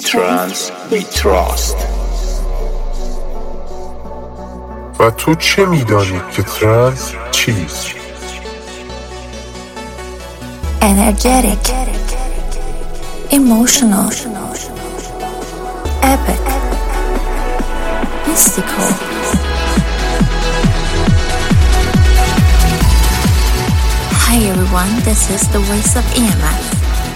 trance we trust. و تو چه میدانی که ترنس چیست؟ Energetic, emotional, epic, mystical. Hi everyone, this is the voice of EMF.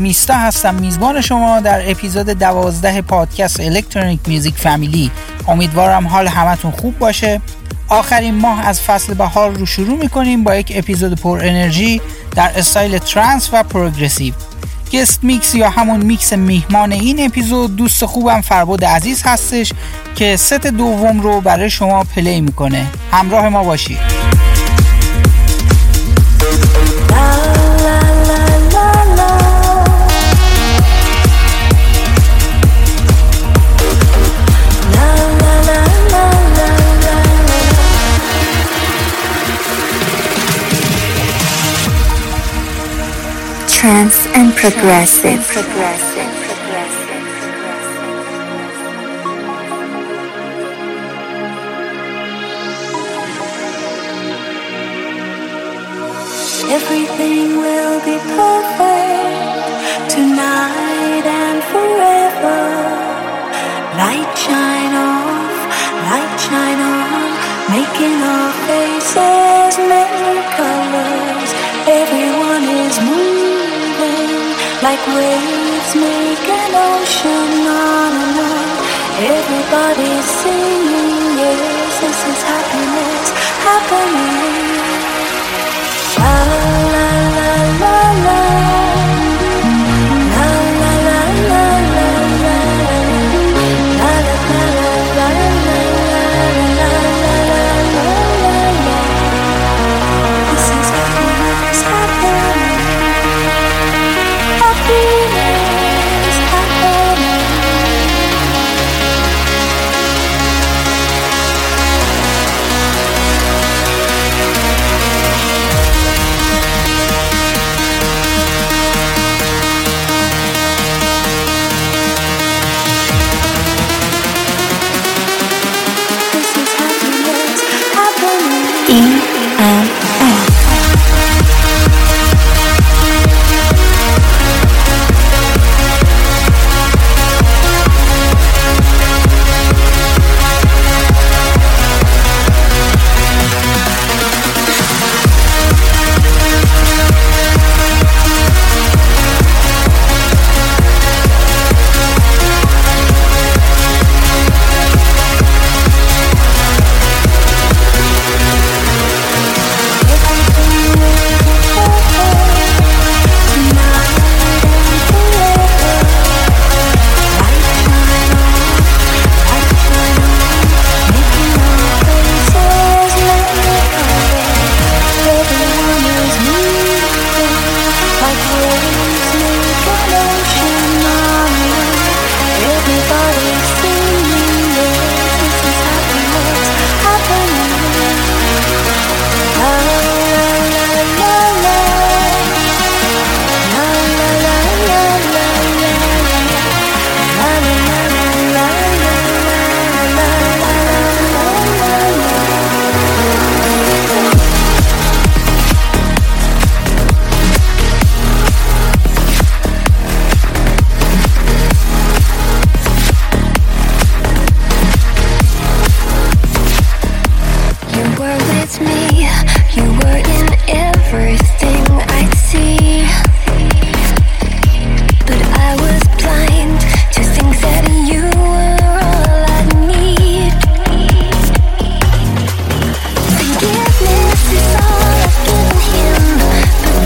میستا هستم، میزبان شما در اپیزود 12 پادکست الکترونیک میوزیک فامیلی. امیدوارم حال همتون خوب باشه. آخرین ماه از فصل بهار رو شروع میکنیم با یک اپیزود پر انرژی در استایل ترانس و پروگرسیو. گست میکس یا همون میکس میهمان این اپیزود دوست خوبم فربود عزیز هستش که ست دوم رو برای شما پلی میکنه. همراه ما باشید. Trance and progressive. Everything will be perfect tonight and forever. Light shine off, light shine on, making our faces many colors. Everyone is moving like waves make an ocean on and on. Everybody's singing, yes, this is happiness, happening. La la la la la. La la la la la la. La la la la la la la la la. This is happiness, happening. Forgiveness is all I've given him, but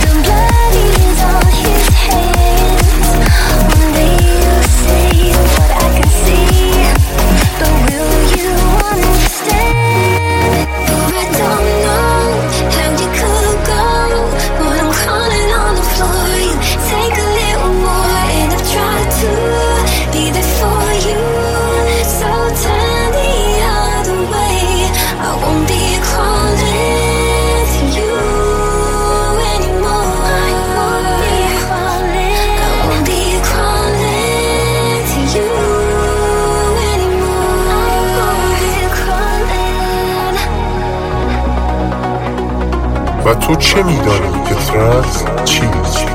don't blame و تو چه می‌دانی که ترنس چیست؟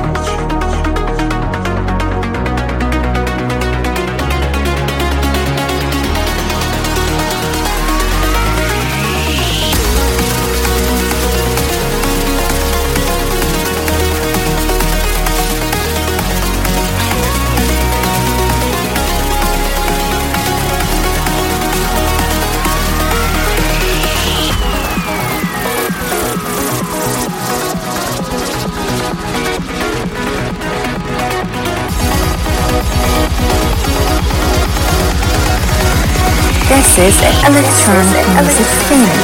This is Electronic Music Family.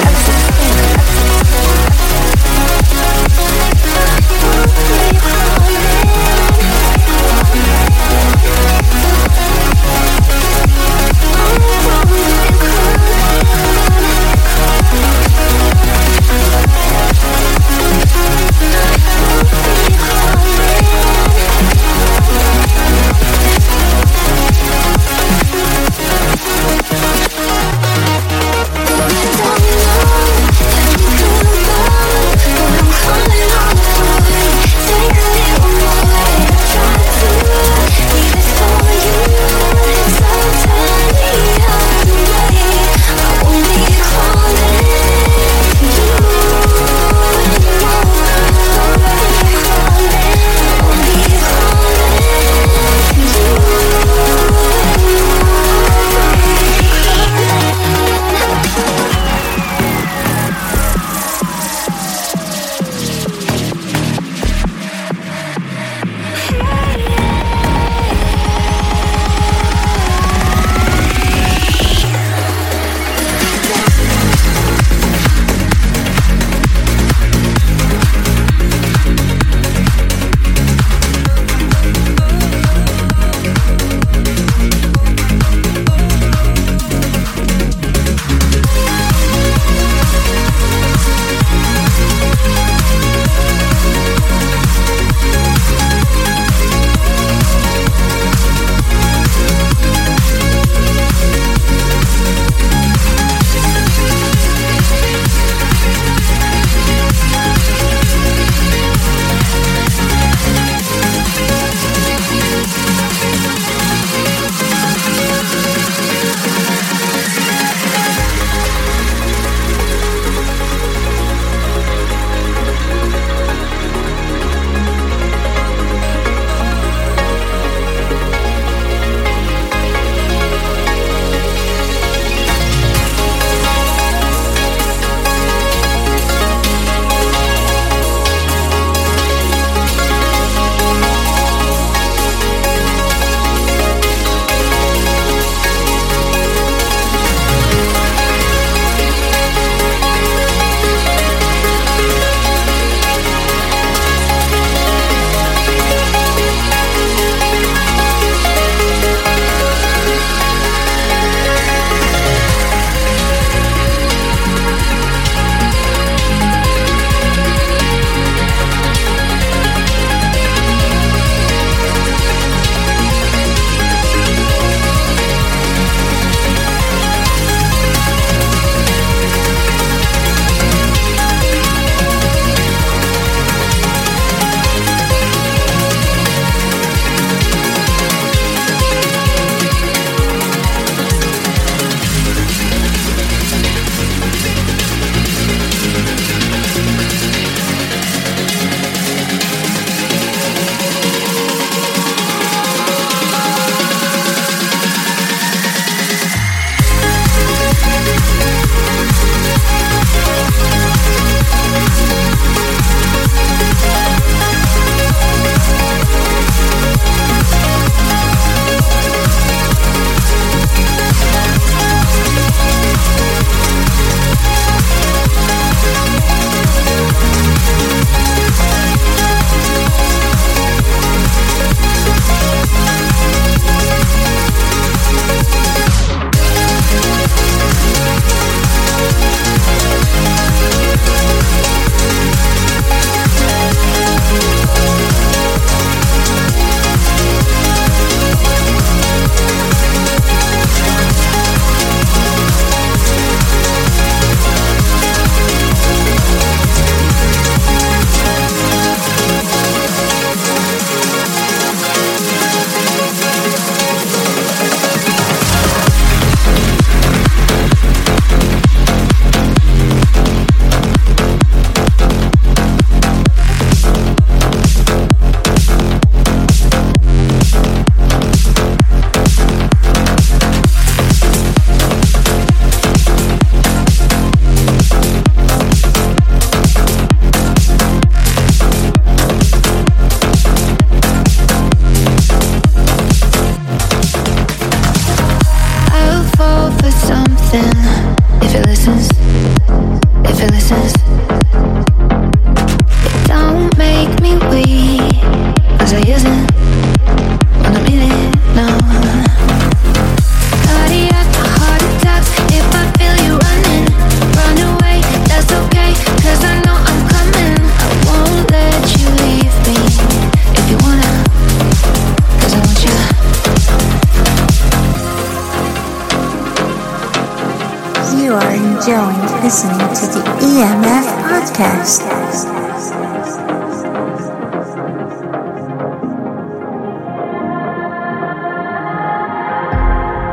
listening to the EMF Podcast.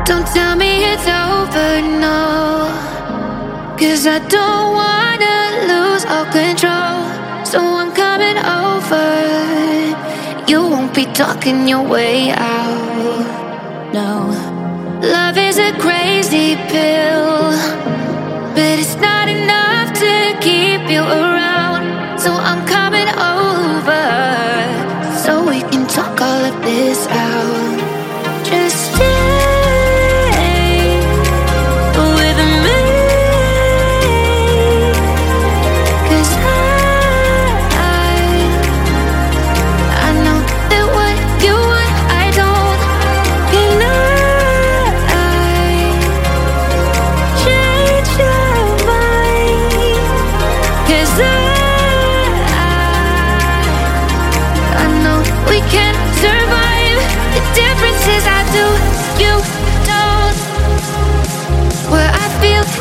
Don't tell me it's over, no, 'cause I don't wanna lose all control. So I'm coming over. You won't be talking your way out, no. Love is a crazy pill, but it's not enough to keep you around. So I'm coming over, so we can talk all of this out. Just stay.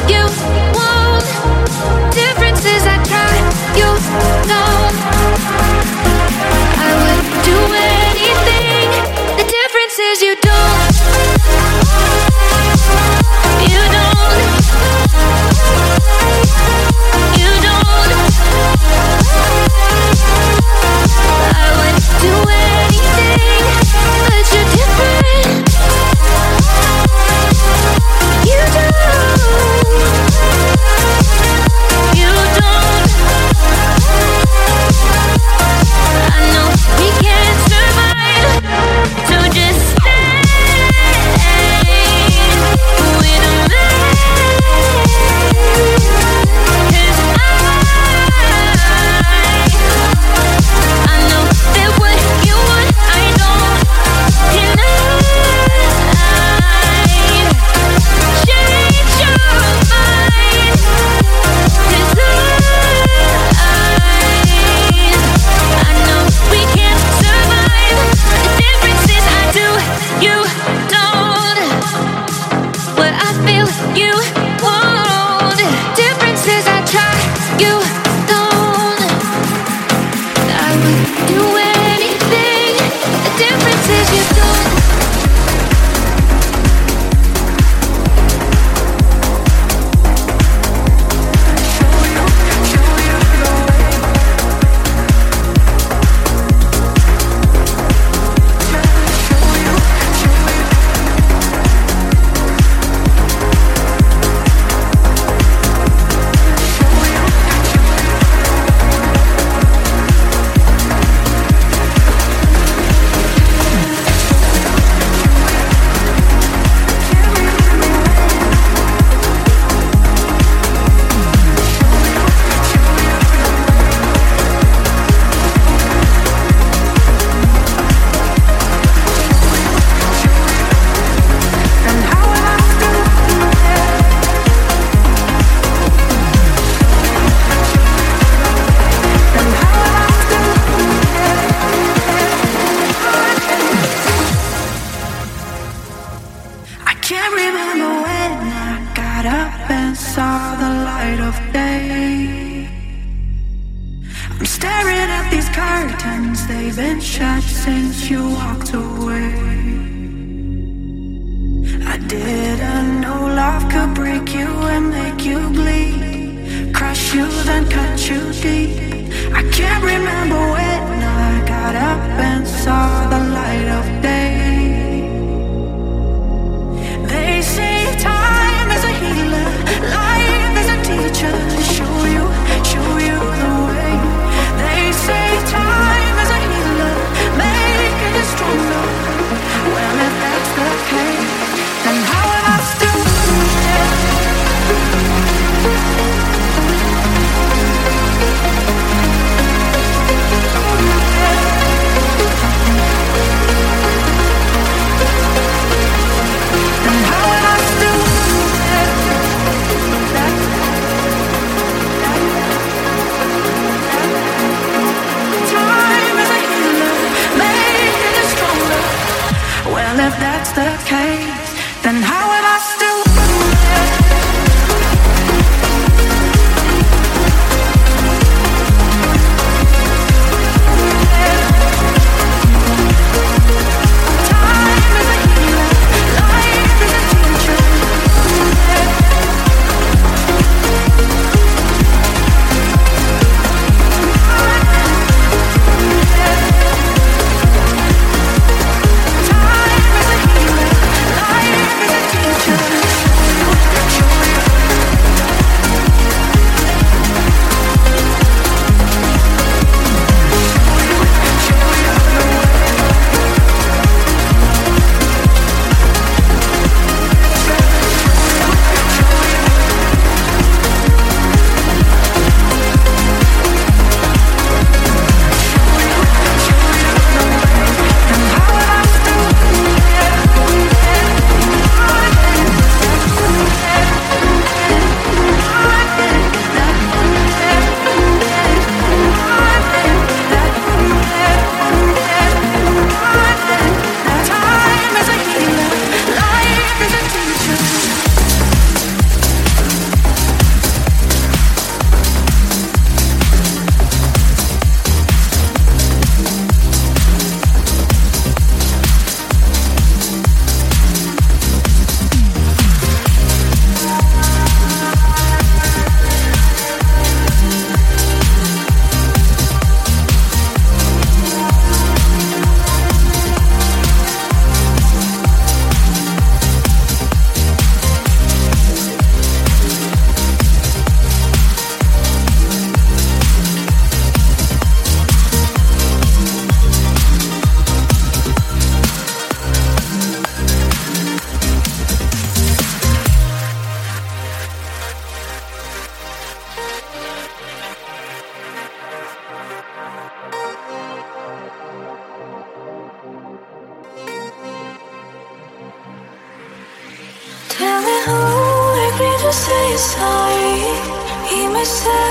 You won't. Differences I try, you know. I would do anything. The difference is you don't. You don't. You don't. I would do anything, but you're different. You don't. You don't. I know we can't survive, so just stay with me. 'Cause I know that what you want I don't deny. Change your you won't. Differences I try, you don't. I would do anything. The differences you don't. Tell me who, if you say sorry, he misses.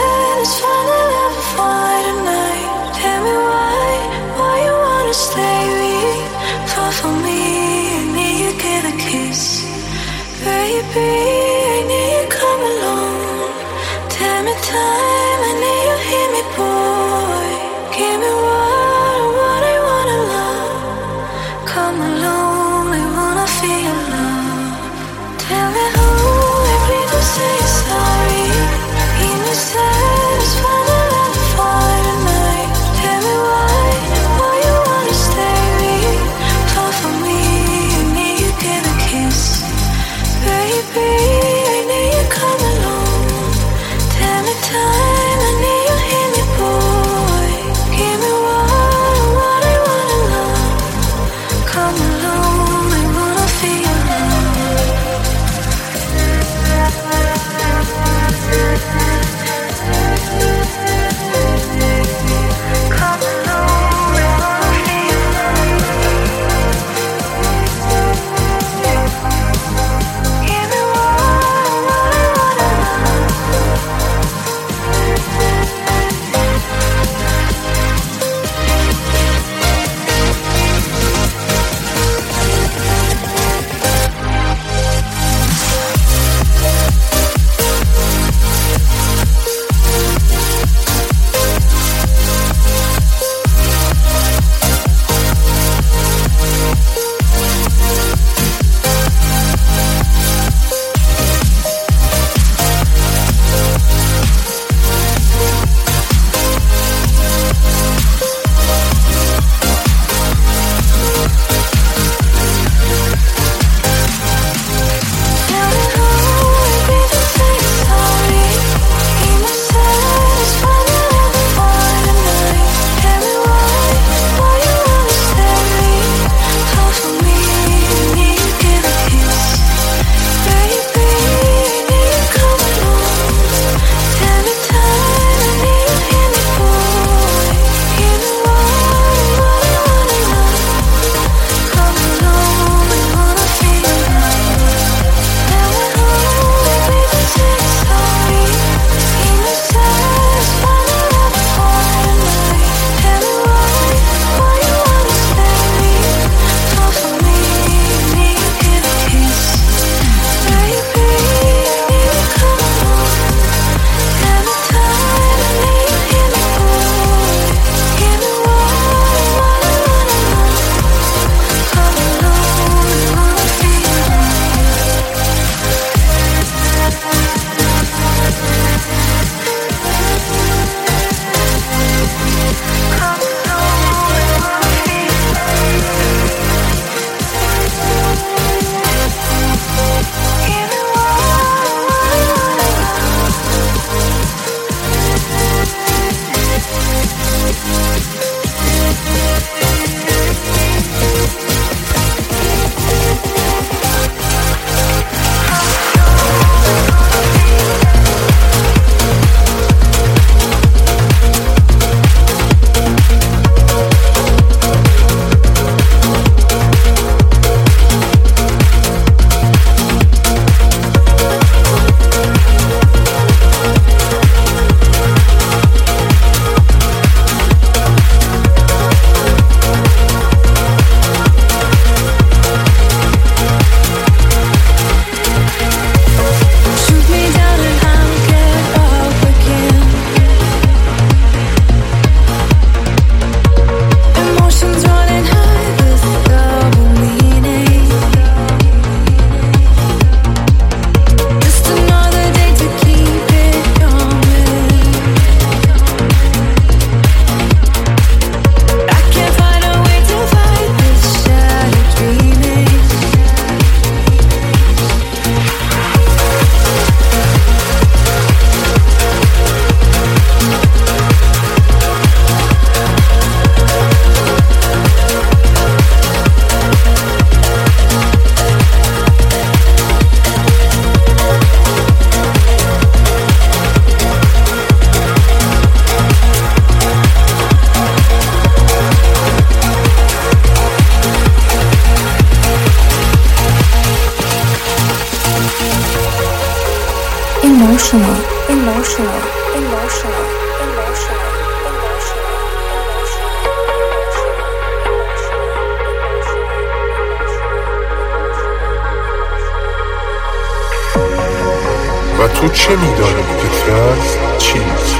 و تو چه می‌دانی که ترنس چیست؟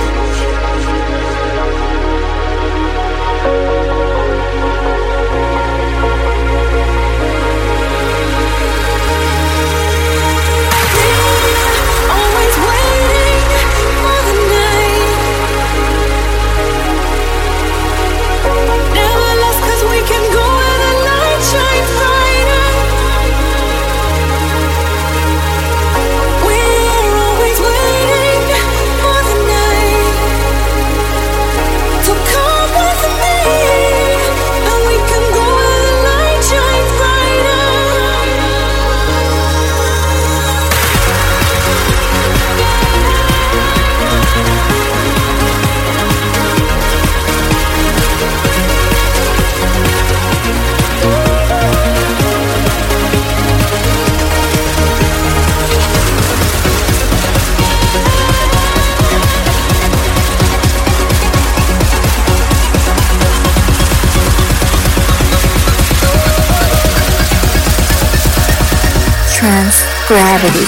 Gravity.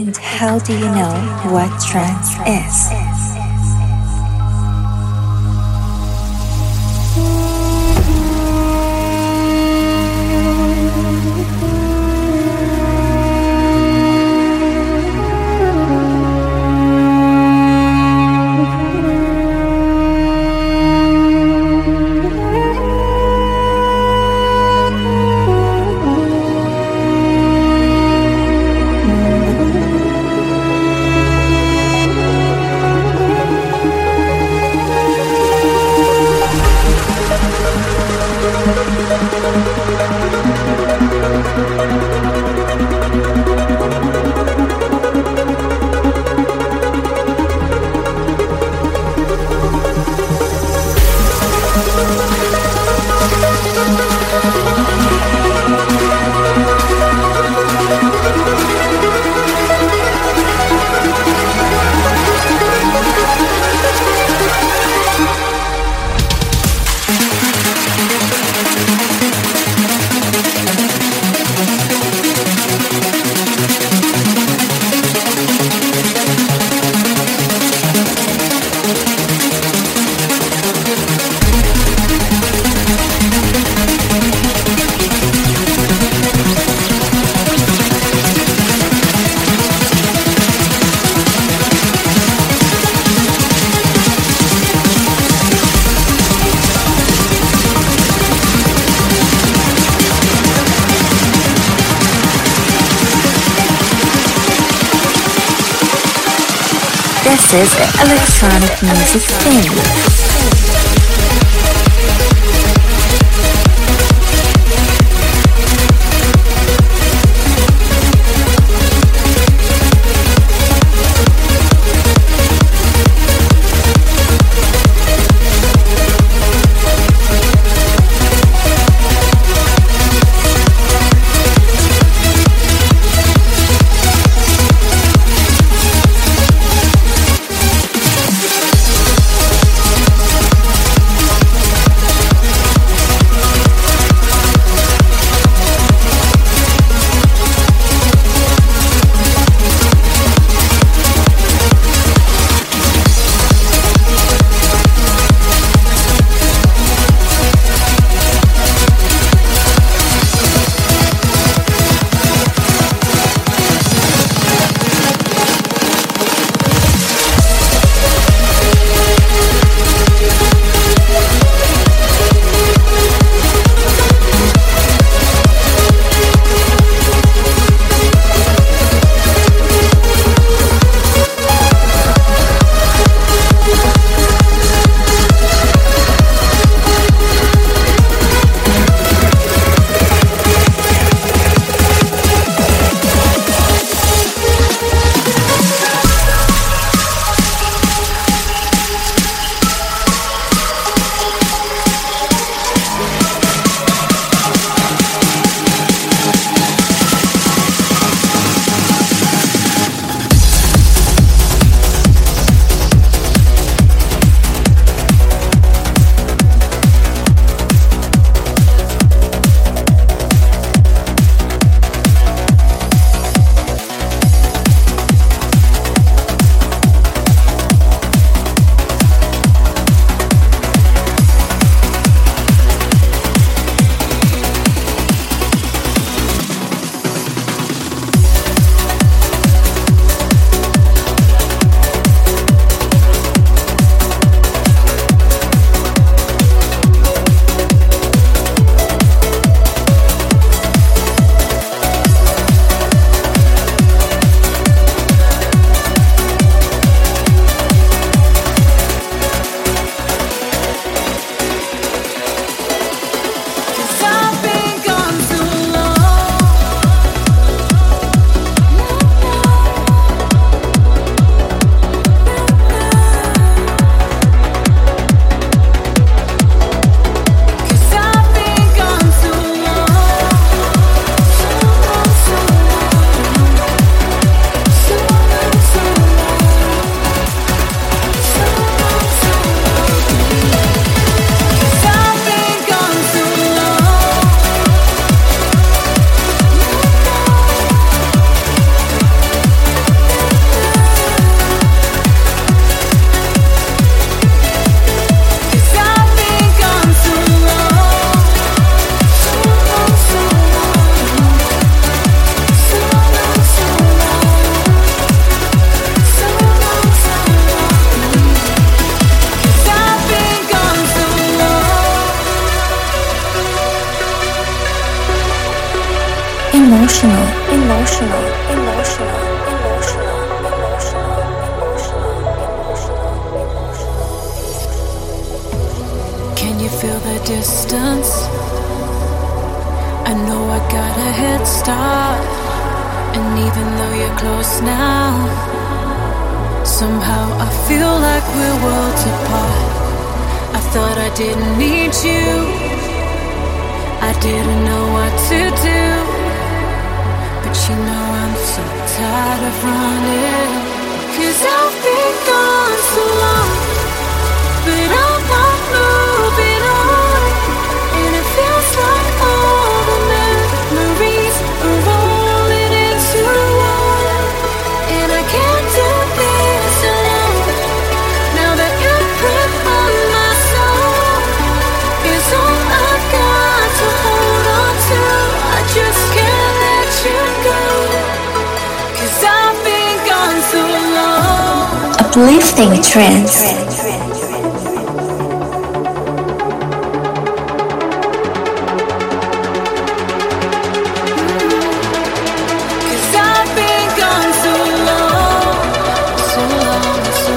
And how do you know what trance is? This is Electronic Music Family. Uplifting trance. Cause I've been gone so long, so long.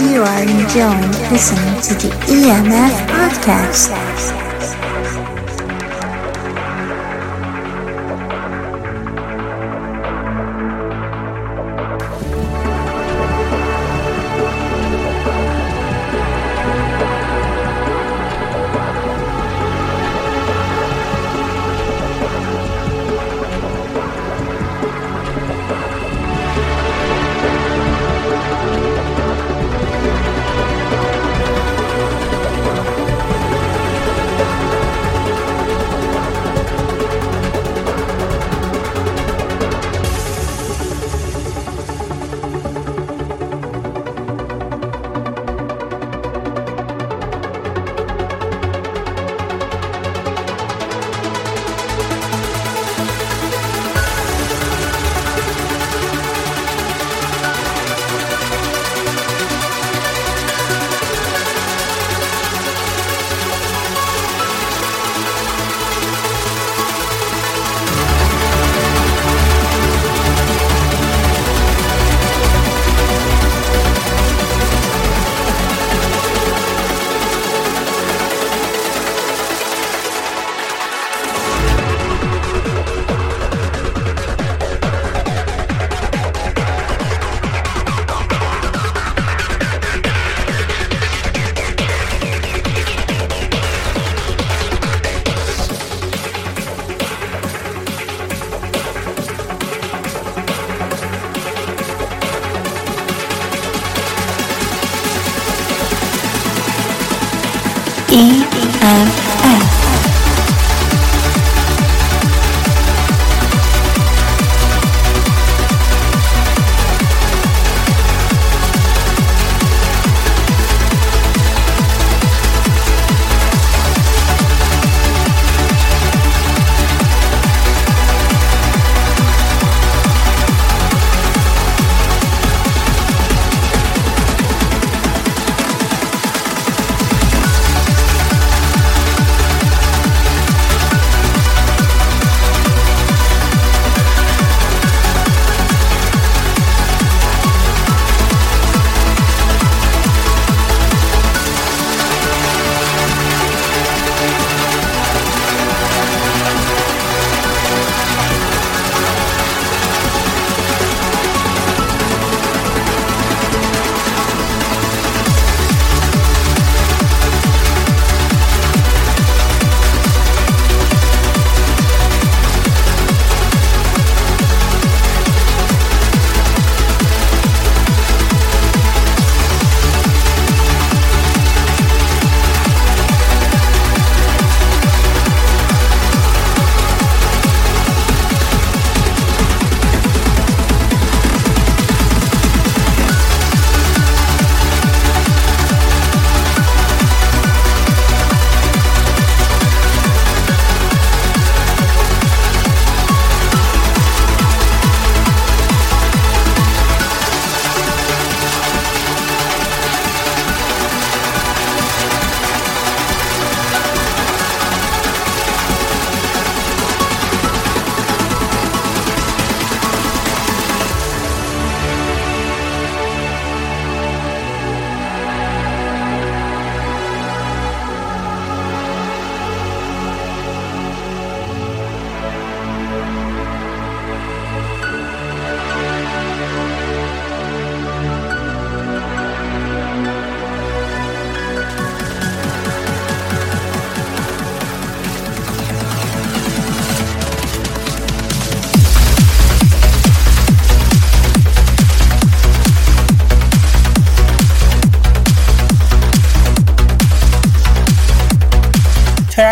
You are enjoying listening to the EMF podcast.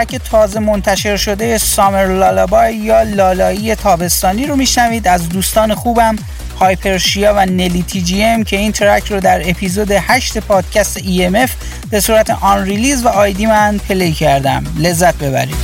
که تازه منتشر شده سامر لالابای یا لالایی تابستانی رو میشنوید از دوستان خوبم هایپرشیا و نلی تی جی ام که این ترک رو در اپیزود 8 پادکست EMF به صورت آن ریلیز و آیدی من پلی کردم. لذت ببرید.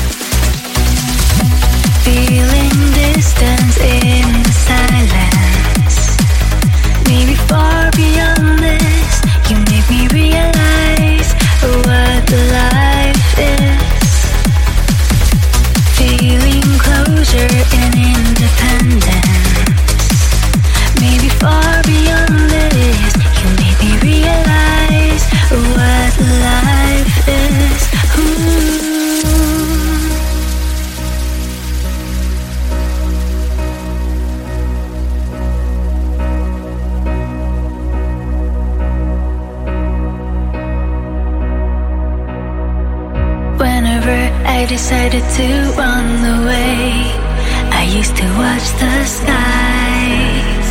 Feeling closure and independence, maybe far beyond this, you made me realize I decided to run away. I used to watch the skies.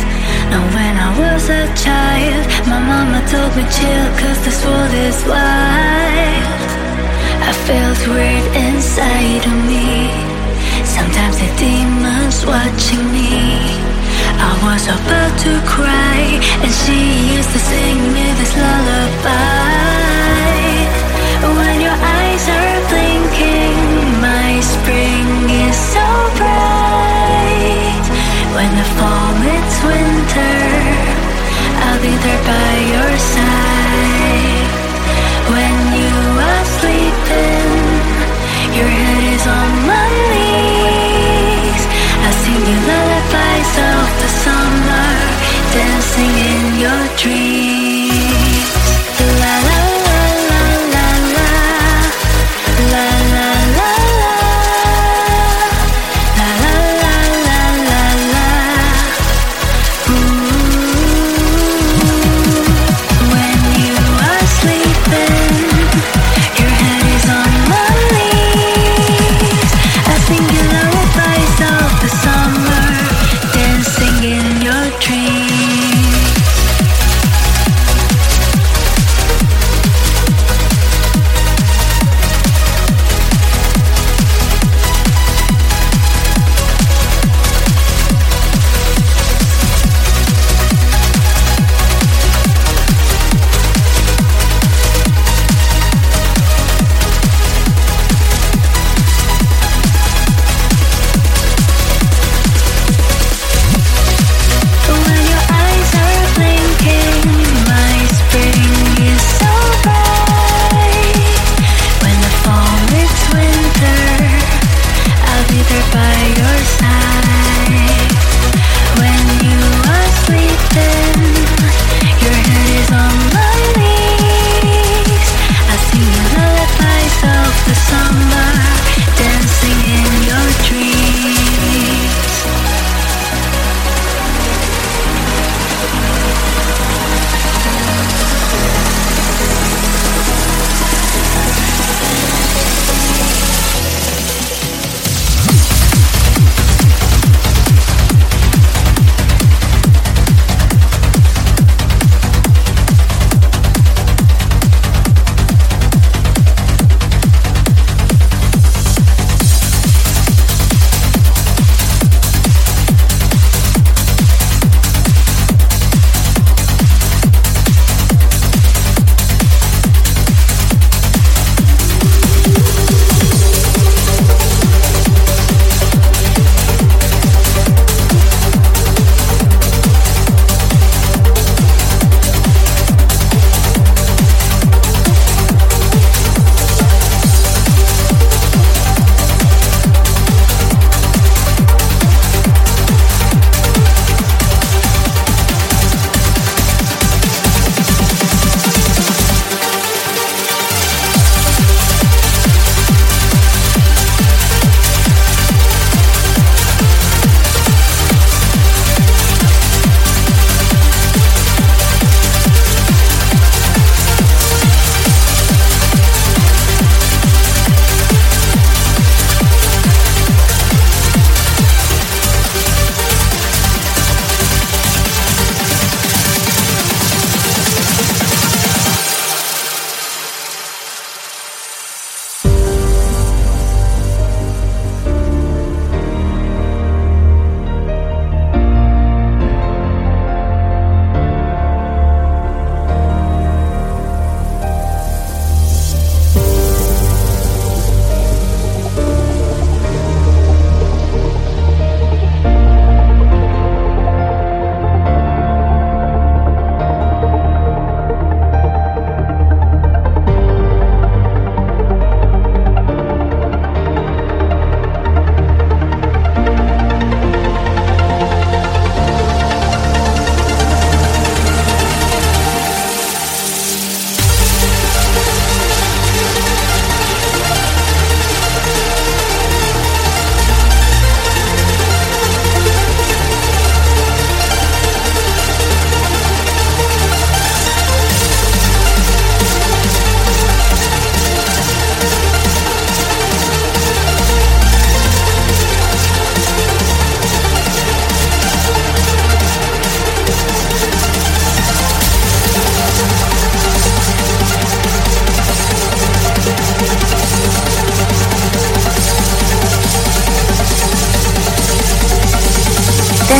Now when I was a child, my mama told me chill, cause this world is wild. I felt weird inside of me. Sometimes the demons watching me. I was about to cry, and she used to sing me this lullaby. When your eyes are blinking, my spring is so bright. When the fall meets winter, I'll be there by your side. When you are sleeping, your head is on my knees. I'll sing you lullabies of the summer, dancing in your dreams. La la la la la la, la la la la, la la la la la la. Ooh.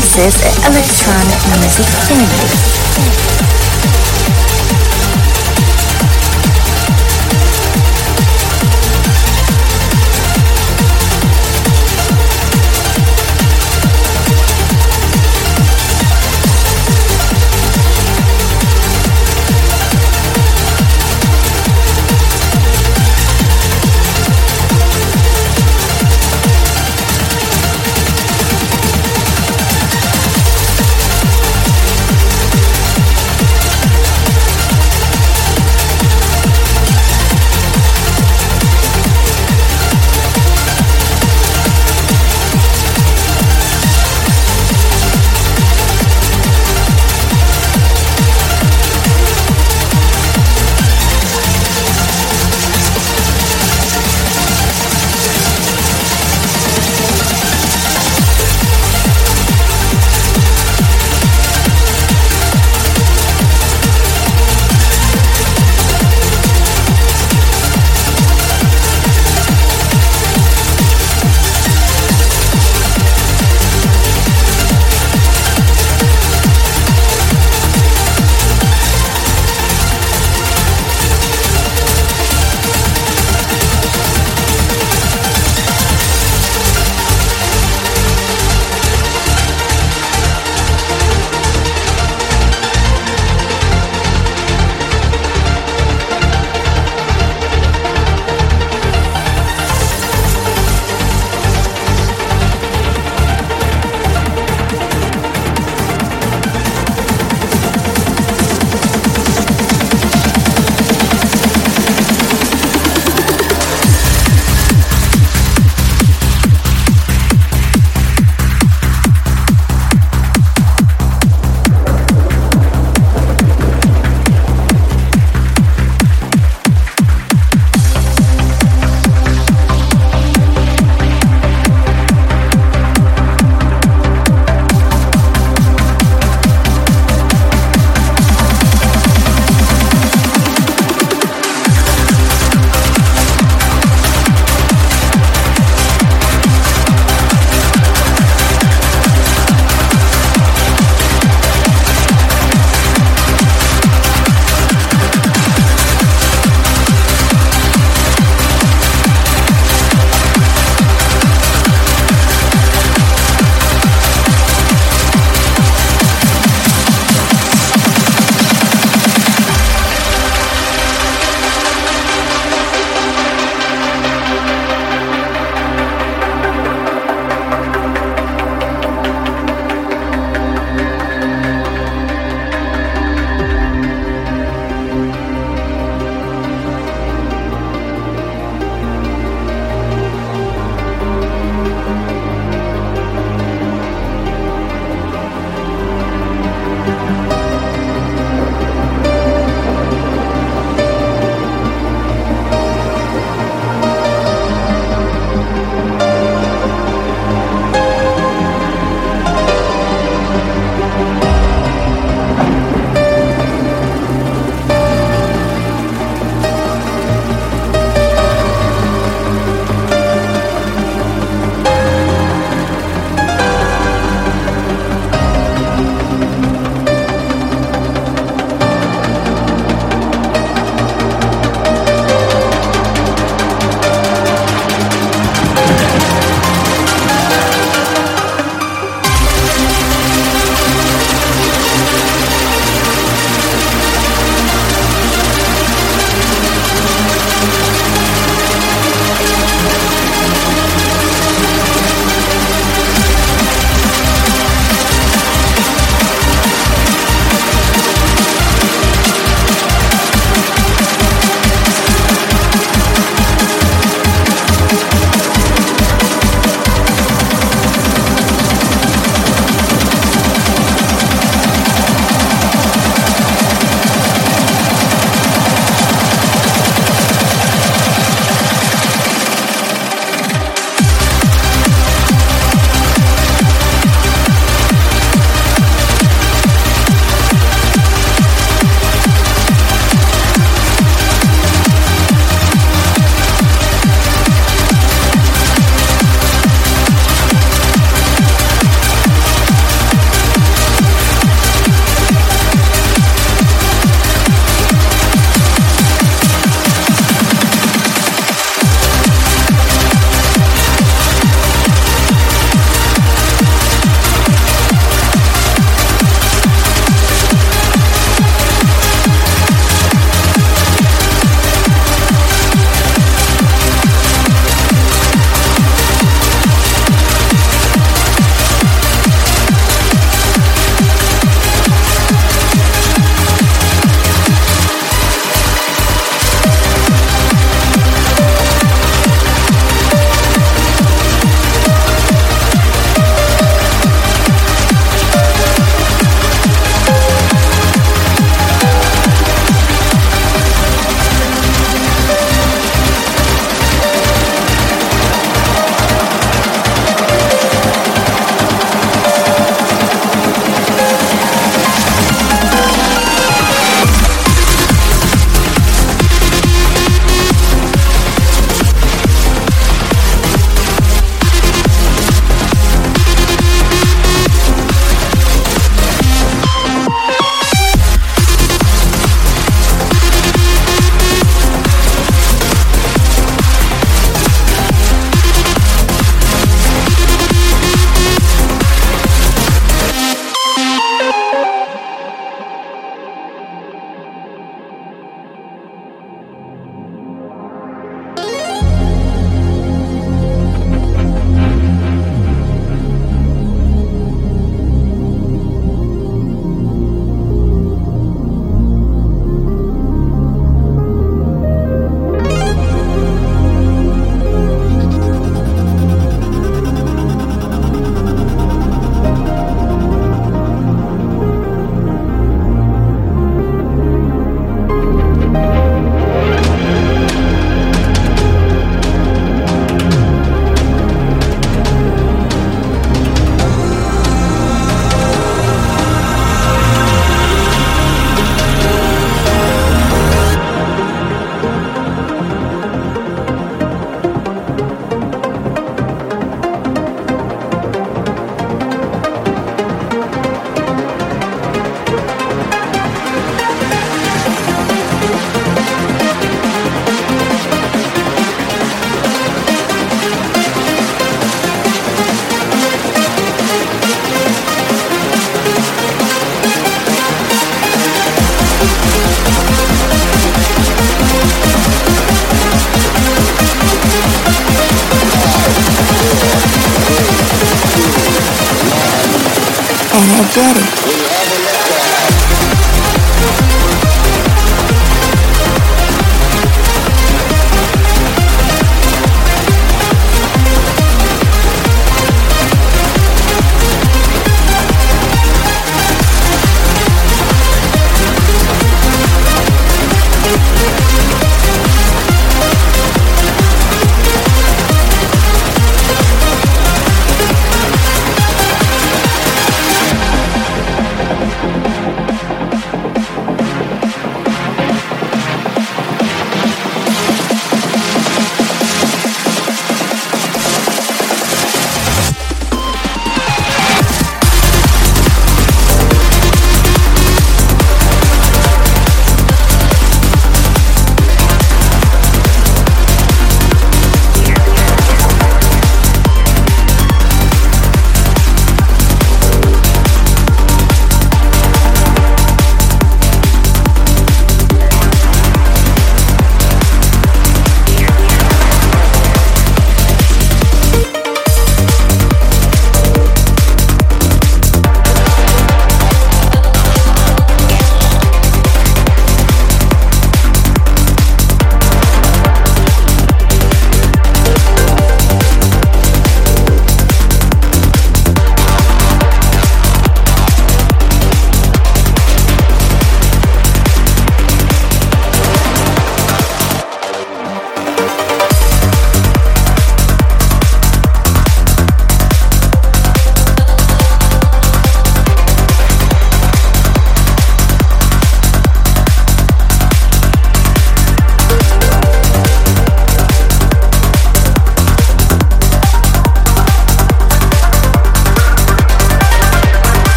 This is Electronic Music Family.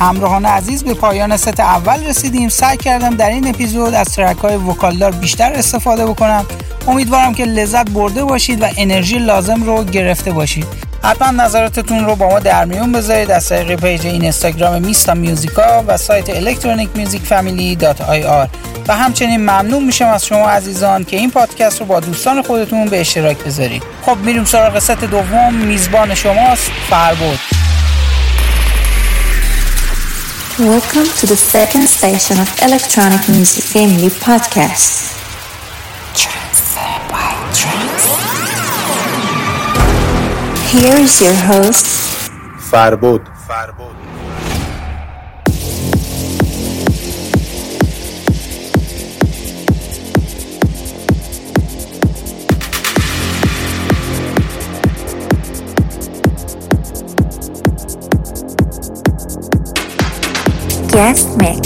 همراهان عزیز، به پایان ست اول رسیدیم. سعی کردم در این اپیزود از ترک‌های وکالدار بیشتر استفاده بکنم. امیدوارم که لذت برده باشید و انرژی لازم رو گرفته باشید. حتما نظراتتون رو با ما در میون بذارید از طریق پیج اینستاگرام میستا میوزیکا و سایت electronicmusicfamily.ir و همچنین ممنون میشم از شما عزیزان که این پادکست رو با دوستان خودتون به اشتراک بذارید. خب میریم سراغ ست دوم. میزبان شماست فربود. Welcome to the second station of Electronic Music Family Podcast. Here is your host, Farbod. Guest mix.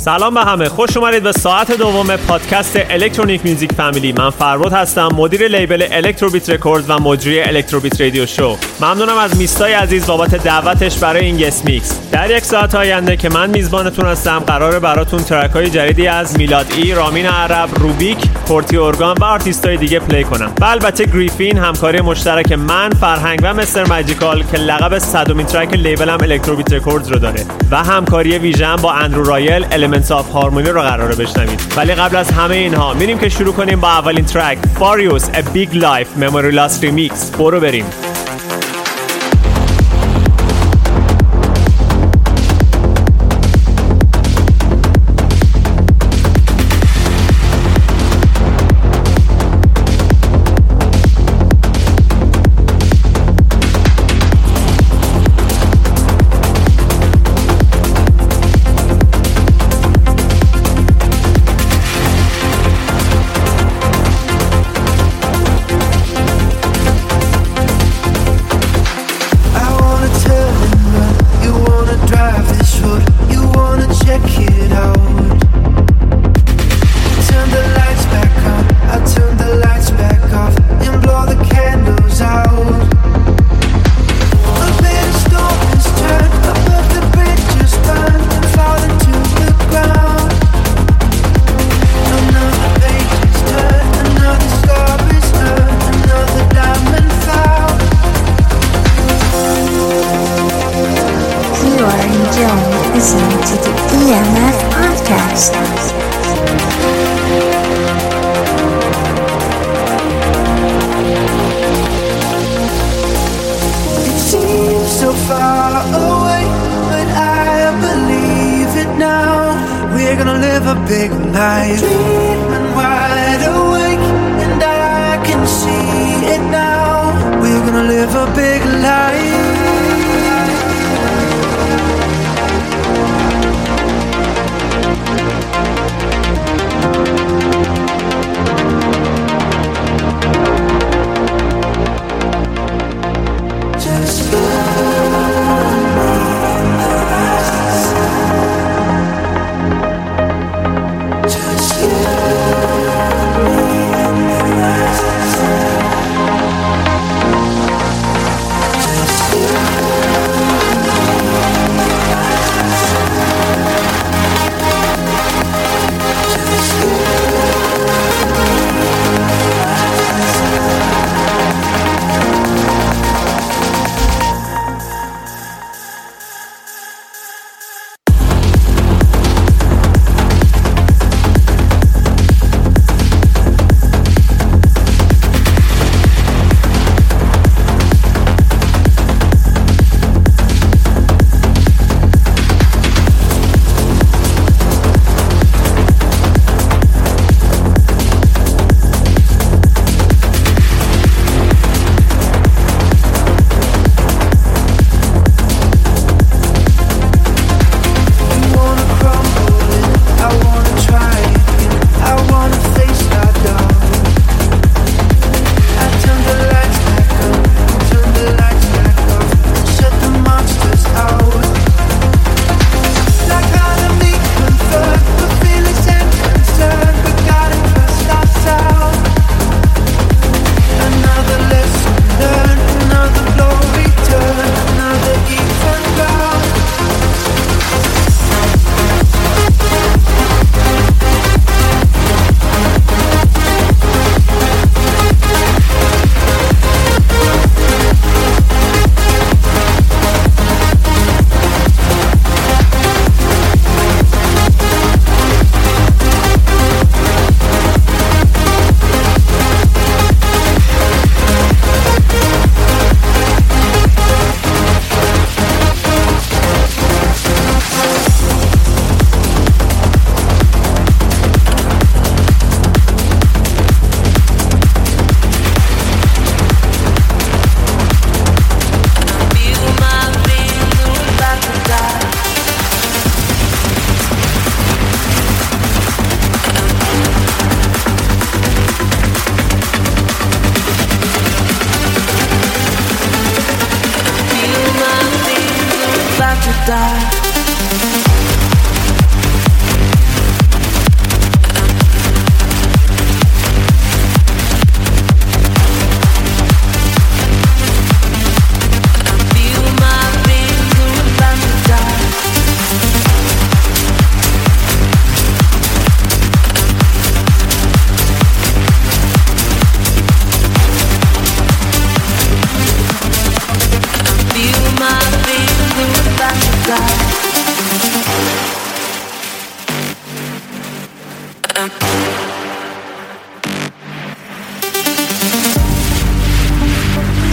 سلام به همه، خوش اومدید به ساعت دوم پادکست الکترونیک میوزیک فامیلی. من فربود هستم، مدیر لیبل الکترو بیت رکورد و مجری الکترو بیت رادیو شو. ممنونم از میستای عزیز بابت دعوتش برای این گست میکس. در یک ساعت آینده که من میزبانتون هستم، قراره براتون ترک‌های جدیدی از میلاد ای، رامین عرب، روبیک، پورتی ارگان و آرتیستای دیگه پلی کنم. و البته گریفین، همکاری مشترک من، فرهنگ و مستر ماجیکال که لقب 100مین ترک لیبلم الکترو بیت رکورد رو داره، و همکاری ویژن با اندرو رایل Elements of Harmony رو قراره بشنوید. ولی قبل از همه اینها میریم که شروع کنیم با اولین ترک Farious A Big Life Memory Plastic Mix. برو بریم.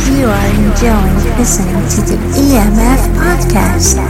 You are enjoying listening to the EMF podcast.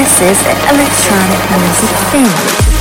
progressive electronic music family.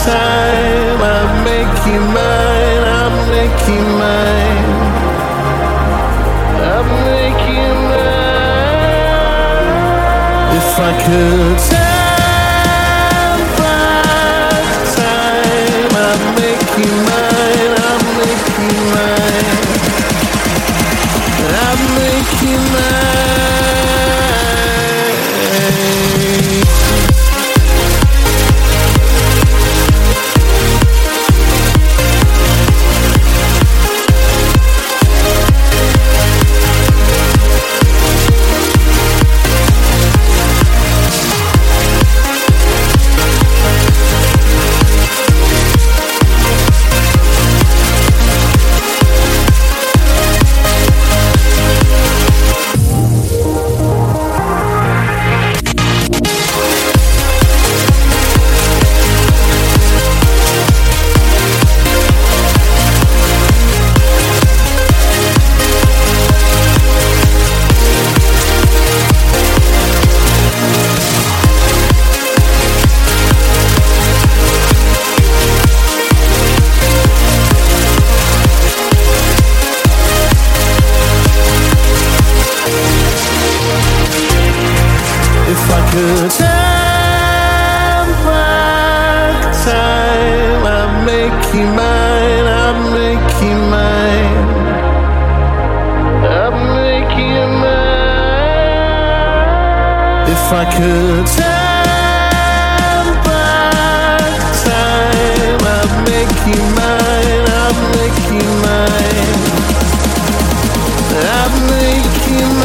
Time, I make you mine, I make you mine. if I could turn back time, I'd make you mine, I'd make you mine, I'd make you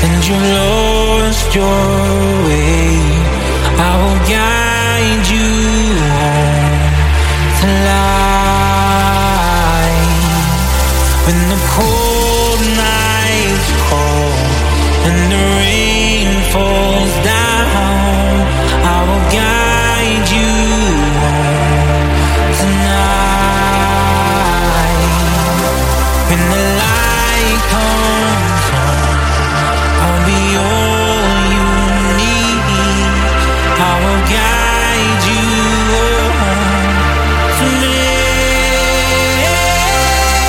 and you've lost your way, I will guide you to light. When the cold nights call and the rain falls down, I will guide you tonight. When the light comes on, I'll be all you need. I will guide you to me.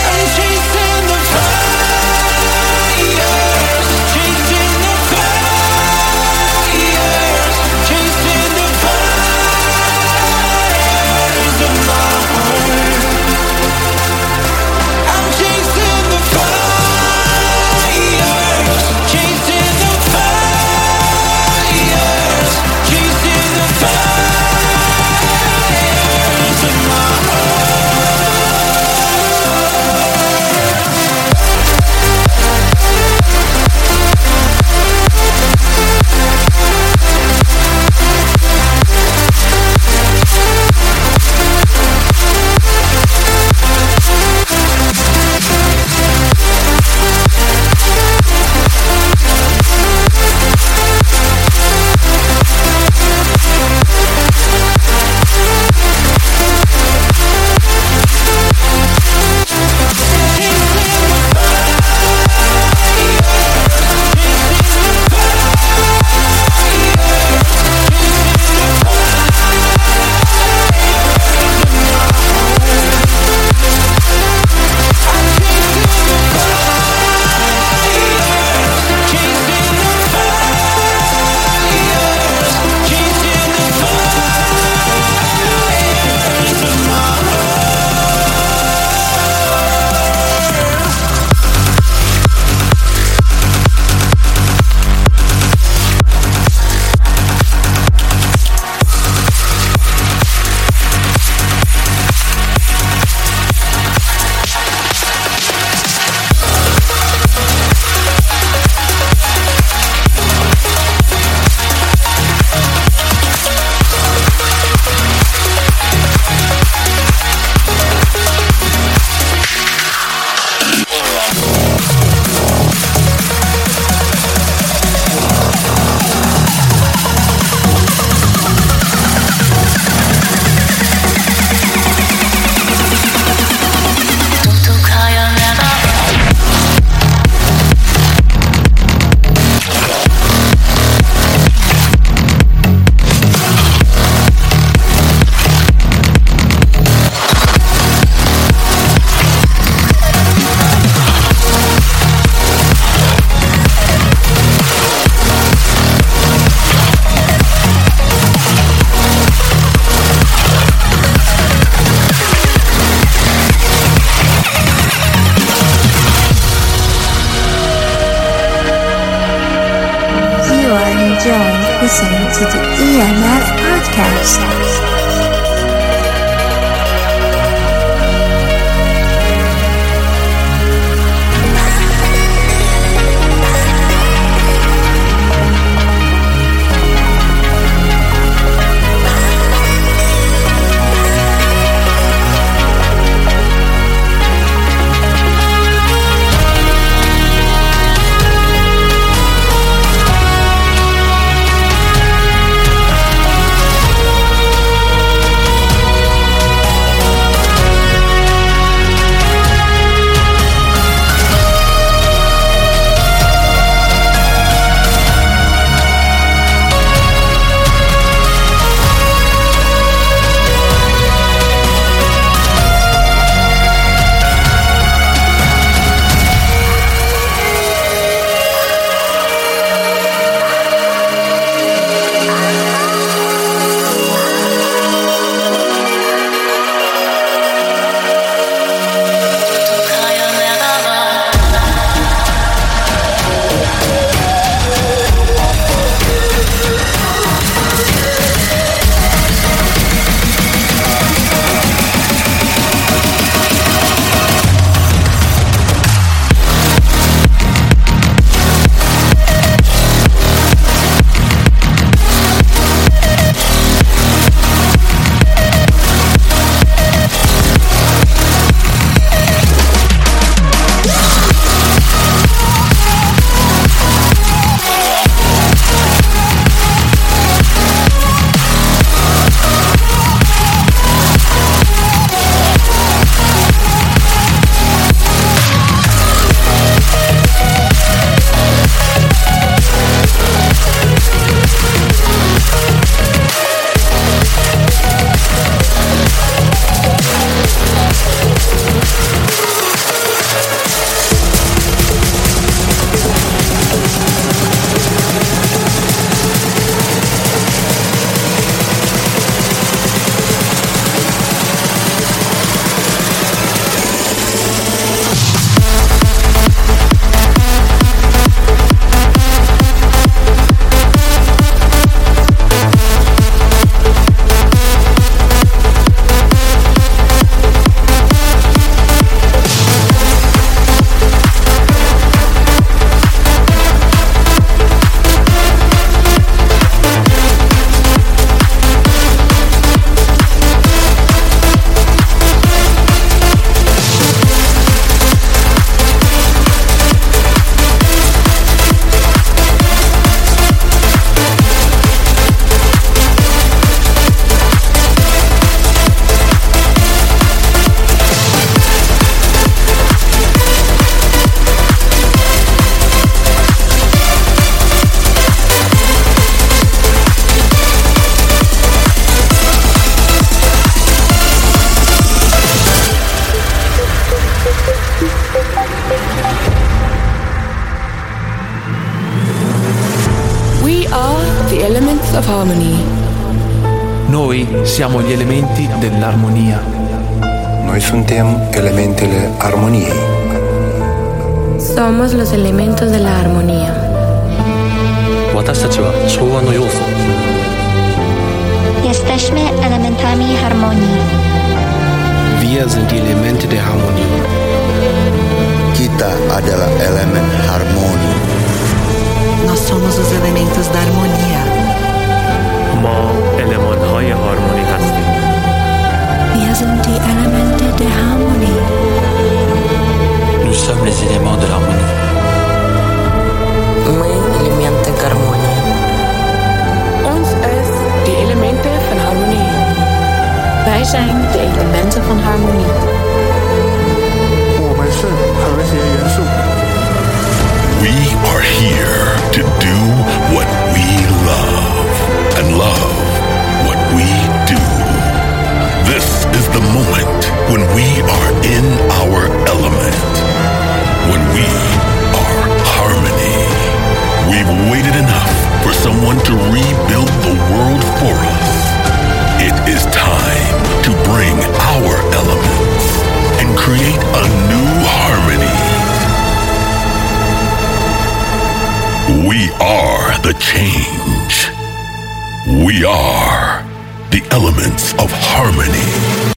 I'm chasing the fires, chasing the fires, chasing the fires of my heart. I'm chasing the fires, chasing the fires, chasing the fires of my The Elements of Harmony. Noi siamo gli elementi dell'armonia. Noi suntem elementele armoniei. Somos los elementos de la armonía. Watashitachi wa shouwa no youso. Jesteśmy elementami harmonii. Wir sind die Elemente der Harmonie. Kita adalah elemen harmoni. Nós somos os elementos da harmonia. Ma elemanهای harmoni هستیم. Wir sind die Elemente der Harmonie. Nous sommes les éléments de l'harmonie. Мы элементы гармонии. Ons is die Elemente van Harmonie. Wij zijn de Elementen van Harmonie. We are here to do what we love and love what we do. This is the moment when we are in our element, when we are harmony. We've waited enough for someone to rebuild the world for us. It is time to bring our elements and create a new harmony. We are the change. We are the Elements of Harmony.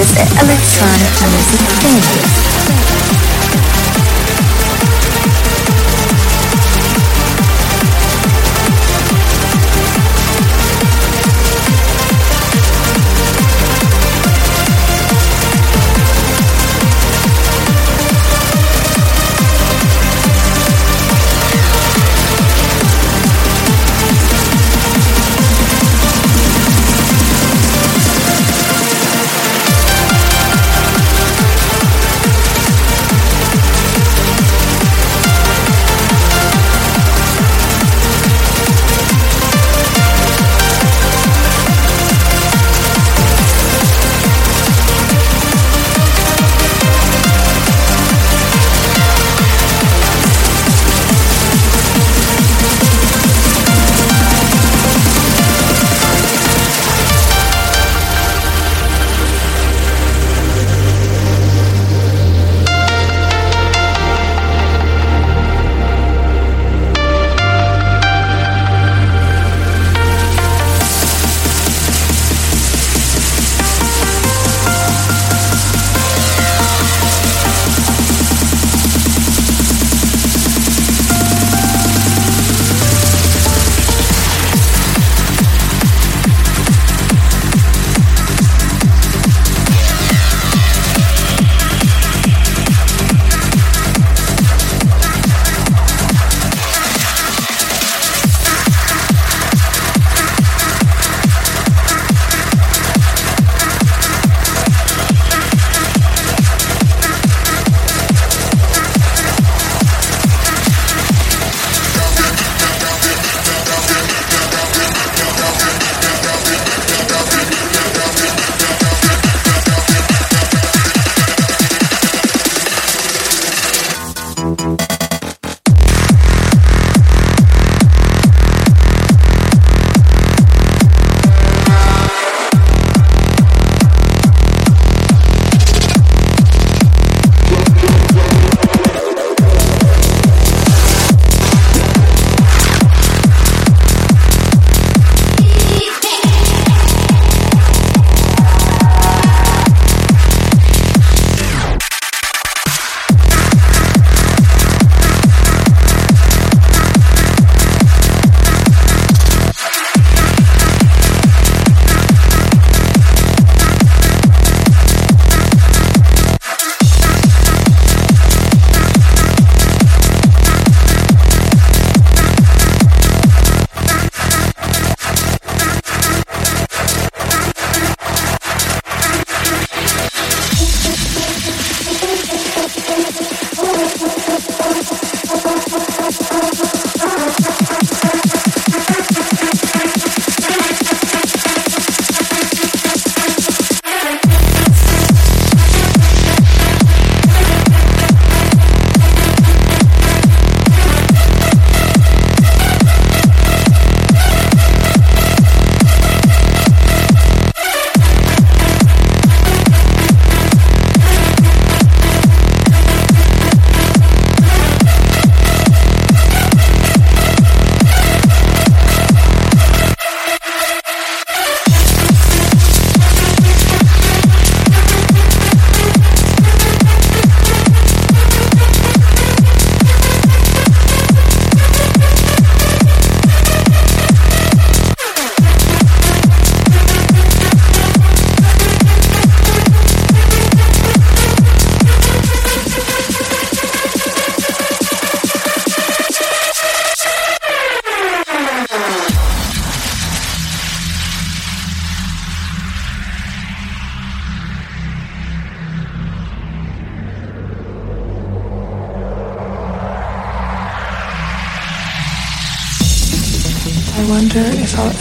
is Electronic Music Family.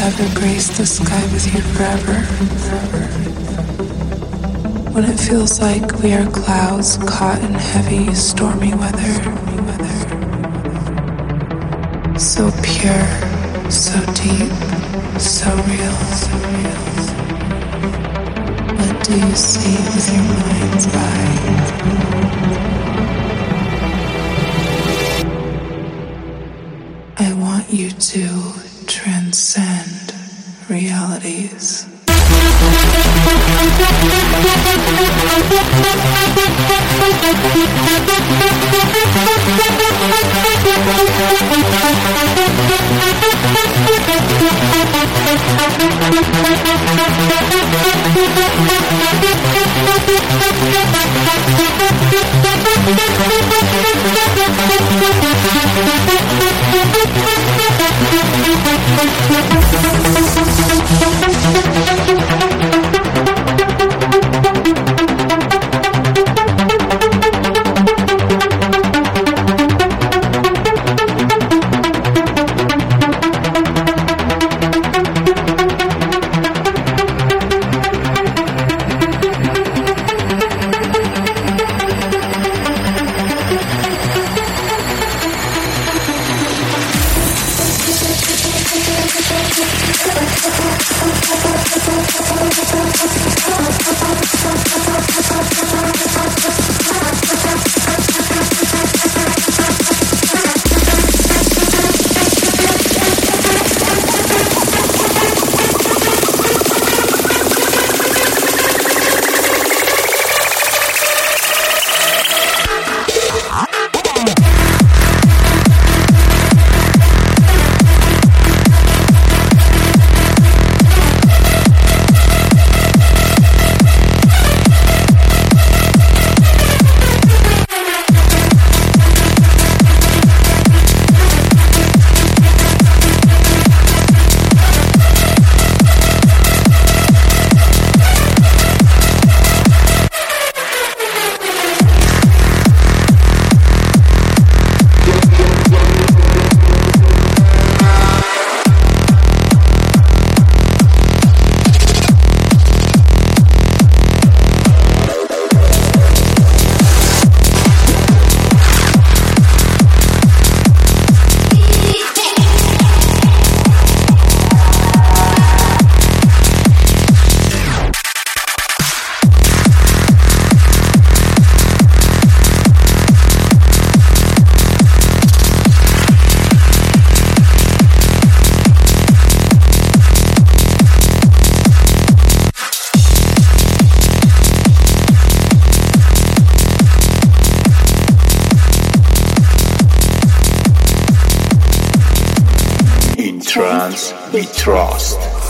Ever grace the sky with you forever. When it feels like we are clouds caught in heavy, stormy weather. So pure, so deep, so real. What do you see with your mind's eye? I want you to transcend realities.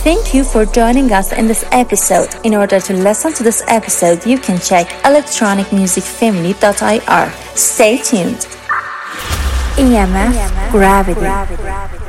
Thank you for joining us in this episode. In order to listen to this episode, you can check electronicmusicfamily.ir. Stay tuned. EMF Gravity.